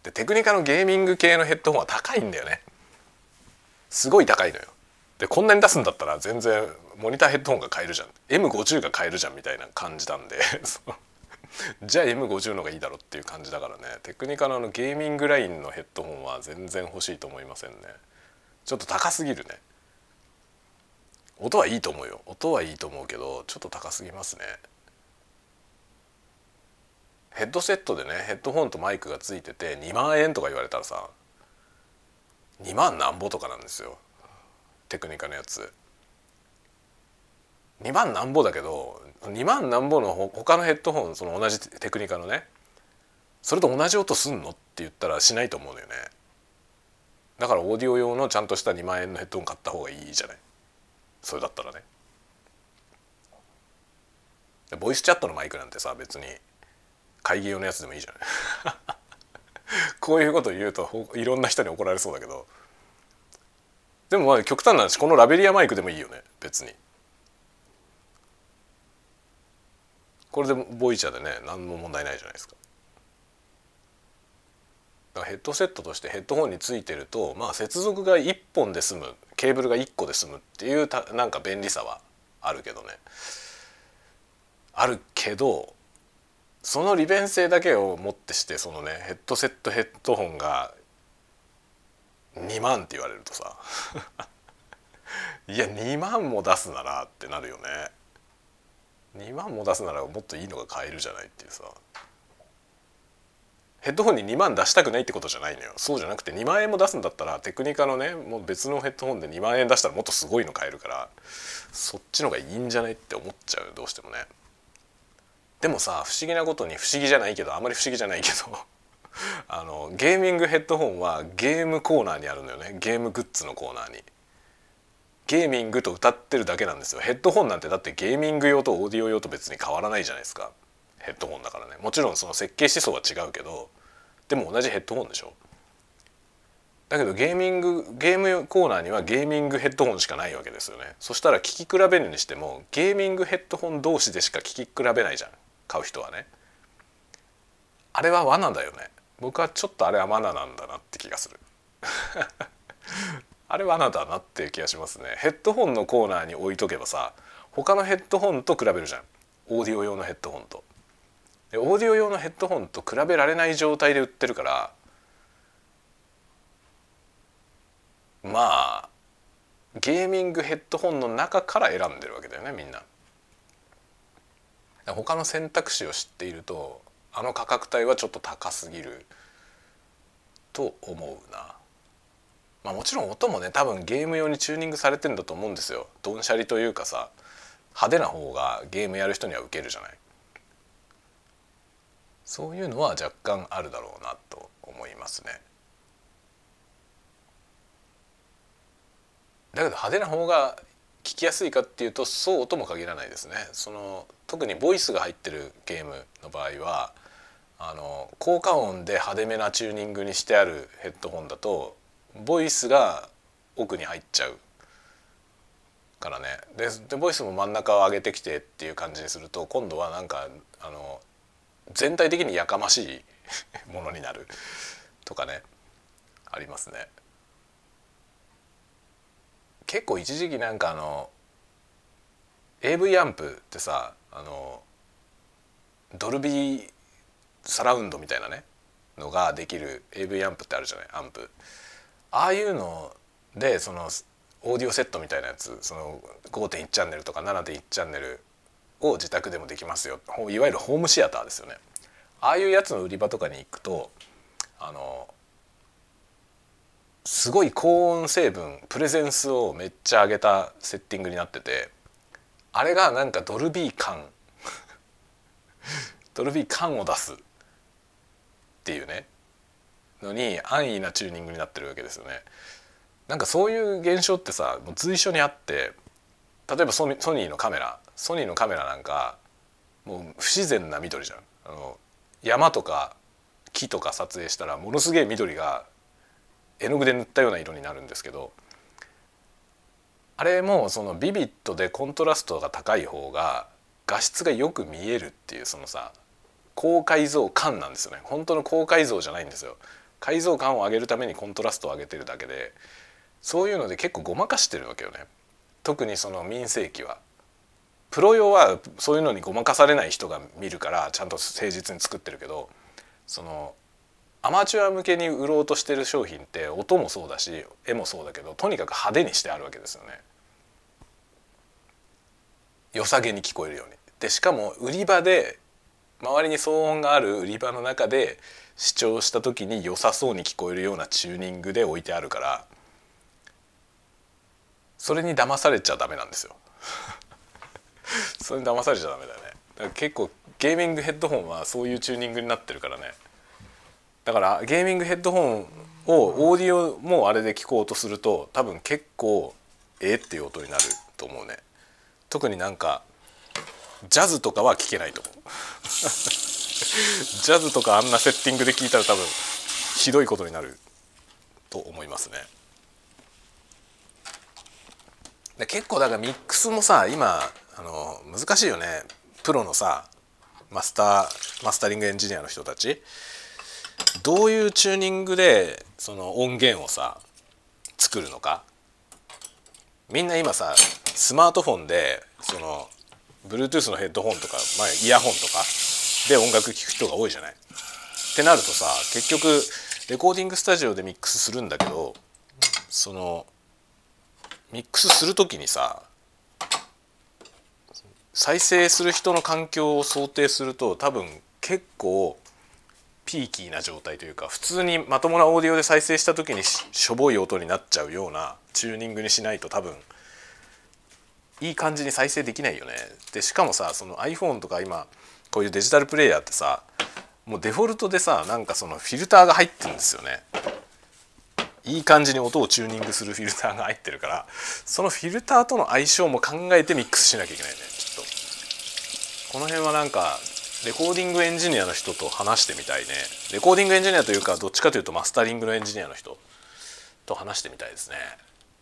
でテクニカのゲーミング系のヘッドホンは高いんだよね、すごい高いのよ。でこんなに出すんだったら全然モニターヘッドホンが買えるじゃん、 エムごじゅう が買えるじゃんみたいな感じなんでじゃあ エムごじゅう の方がいいだろっていう感じだからね。テクニカのあのゲーミングラインのヘッドホンは全然欲しいと思いませんね。ちょっと高すぎるね。音はいいと思うよ、音はいいと思うけどちょっと高すぎますね。ヘッドセットでねヘッドホンとマイクがついててにまんえんとか言われたらさ、にまんなんぼとかなんですよテクニカのやつ。にまんなんぼだけど、にまんなんぼの他のヘッドホン、その同じテクニカのね、それと同じ音すんのって言ったらしないと思うのよね。だからオーディオ用のちゃんとしたにまんえんのヘッドホン買った方がいいじゃない、それだったらね。ボイスチャットのマイクなんてさ、別に会議用のやつでもいいじゃないこういうこと言うといろんな人に怒られそうだけど、でもまあ極端な話、このラベリアマイクでもいいよね別に。これでボイチャでね何も問題ないじゃないですか。だからヘッドセットとしてヘッドホンについてると、まあ接続がいっぽんで済む、ケーブルがいっこで済むっていうたなんか便利さはあるけどね、あるけどその利便性だけをもってして、そのねヘッドセットヘッドホンがにまんって言われるとさいやにまんも出すならってなるよね。にまんも出すならもっといいのが買えるじゃないっていうさ。ヘッドホンににまん出したくないってことじゃないのよ、そうじゃなくてにまんえんも出すんだったらテクニカのねもう別のヘッドホンでにまんえん出したらもっとすごいの買えるから、そっちのがいいんじゃないって思っちゃうどうしてもね。でもさ、不思議なことに、不思議じゃないけど、あまり不思議じゃないけどあのゲーミングヘッドホンはゲームコーナーにあるんだよね、ゲームグッズのコーナーに。ゲーミングと歌ってるだけなんですよ。ヘッドホンなんてだってゲーミング用とオーディオ用と別に変わらないじゃないですか、ヘッドホンだからね。もちろんその設計思想は違うけど、でも同じヘッドホンでしょ。だけどゲーミングゲームコーナーにはゲーミングヘッドホンしかないわけですよね。そしたら聞き比べるにしてもゲーミングヘッドホン同士でしか聞き比べないじゃん、買う人はね。あれは罠だよね。僕はちょっとあれは罠なんだなって気がするあれ罠だなっていう気がしますね。ヘッドホンのコーナーに置いとけばさ、他のヘッドホンと比べるじゃん、オーディオ用のヘッドホンと。でオーディオ用のヘッドホンと比べられない状態で売ってるから、まあゲーミングヘッドホンの中から選んでるわけだよね、みんな。他の選択肢を知っていると、あの価格帯はちょっと高すぎると思うな。まあもちろん音もね、多分ゲーム用にチューニングされてんだと思うんですよ。ドンシャリというかさ、派手な方がゲームやる人にはウケるじゃない。そういうのは若干あるだろうなと思いますね。だけど派手な方が聞きやすいかっていうと、そうとも限らないですね。その特にボイスが入ってるゲームの場合は、あの効果音で派手めなチューニングにしてあるヘッドホンだとボイスが奥に入っちゃうからね。 で, でボイスも真ん中を上げてきてっていう感じにすると、今度はなんかあの全体的にやかましいものになるとかね、ありますね。結構一時期なんかあの エーブイ アンプってさ、あのドルビーサラウンドみたいなねのができる エーブイ アンプってあるじゃない、アンプ。ああいうのでそのオーディオセットみたいなやつ、その ごてんいち チャンネルとか ななてんいち チャンネルを自宅でもできますよ、いわゆるホームシアターですよね。ああいうやつの売り場とかに行くと、あのすごい高音成分、プレゼンスをめっちゃ上げたセッティングになってて、あれがなんかドルビー感ドルビー感を出すっていうねのに安易なチューニングになってるわけですよね。なんかそういう現象ってさ、もう随所にあって、例えばソニーのカメラソニーのカメラなんかもう不自然な緑じゃん。あの山とか木とか撮影したらものすげえ緑が絵の具で塗ったような色になるんですけど、あれもそのビビッドでコントラストが高い方が画質がよく見えるっていう、そのさ高解像感なんですよね。本当の高解像じゃないんですよ。解像感を上げるためにコントラストを上げてるだけで、そういうので結構ごまかしてるわけよね。特にその民生機は、プロ用はそういうのにごまかされない人が見るからちゃんと誠実に作ってるけど、そのアマチュア向けに売ろうとしてる商品って音もそうだし絵もそうだけど、とにかく派手にしてあるわけですよね。良さげに聞こえるように。でしかも売り場で、周りに騒音がある売り場の中で視聴した時に良さそうに聞こえるようなチューニングで置いてあるから、それに騙されちゃダメなんですよそれに騙されちゃダメだよね。だから結構ゲーミングヘッドホンはそういうチューニングになってるからね。だからゲーミングヘッドホンをオーディオもあれで聞こうとすると、多分結構えっていう音になると思うね。特になんかジャズとかは聞けないと思うジャズとかあんなセッティングで聞いたら多分ひどいことになると思いますね。で結構だからミックスもさ、今あの難しいよね。プロのさマスターマスタリングエンジニアの人たち、どういうチューニングでその音源をさ作るのか。みんな今さスマートフォンでその Bluetooth のヘッドホンとか、まあ、イヤホンとかで音楽聴く人が多いじゃない。ってなるとさ、結局レコーディングスタジオでミックスするんだけど、そのミックスするときにさ、再生する人の環境を想定すると、多分結構ピーキーな状態というか、普通にまともなオーディオで再生した時にしょぼい音になっちゃうようなチューニングにしないと、多分いい感じに再生できないよね。でしかもさ、その iPhone とか今こういうデジタルプレイヤーってさ、もうデフォルトでさ、なんかそのフィルターが入ってるんですよね。いい感じに音をチューニングするフィルターが入ってるから、そのフィルターとの相性も考えてミックスしなきゃいけないね。ちょっとこの辺はなんかレコーディングエンジニアの人と話してみたいね。レコーディングエンジニアというか、どっちかというとマスタリングのエンジニアの人と話してみたいですね。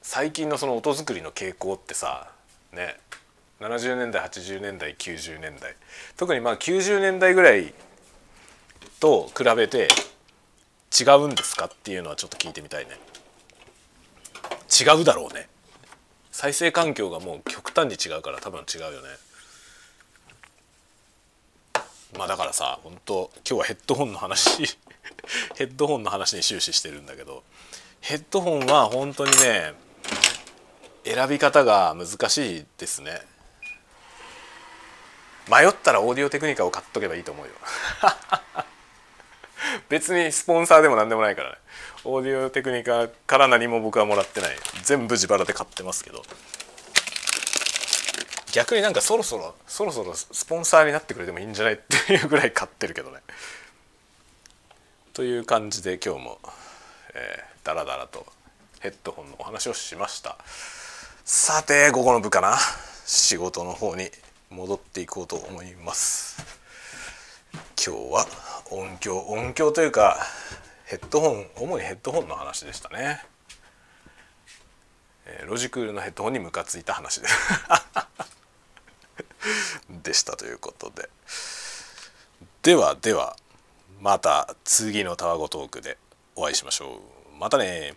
最近のその音作りの傾向ってさ、ね、ななじゅうねんだいはちじゅうねんだいきゅうじゅうねんだい、特にまあきゅうじゅうねんだいぐらいと比べて違うんですかっていうのはちょっと聞いてみたいね。違うだろうね。再生環境がもう極端に違うから多分違うよね。まあだからさ、本当今日はヘッドホンの話ヘッドホンの話に終始してるんだけど、ヘッドホンは本当にね、選び方が難しいですね。迷ったらオーディオテクニカを買っとけばいいと思うよ別にスポンサーでも何でもないからね。オーディオテクニカから何も僕はもらってない。全部自腹で買ってますけど、逆になんかそろそろそろそろスポンサーになってくれてもいいんじゃないっていうぐらい買ってるけどね。という感じで今日も、えー、だらだらとヘッドホンのお話をしました。さて午後の部かな、仕事の方に戻っていこうと思います。今日は音響音響というかヘッドホン、主にヘッドホンの話でしたね。えー、ロジクールのヘッドホンにムカついた話ででしたということで、ではではまた次のたわごトークでお会いしましょう。またね。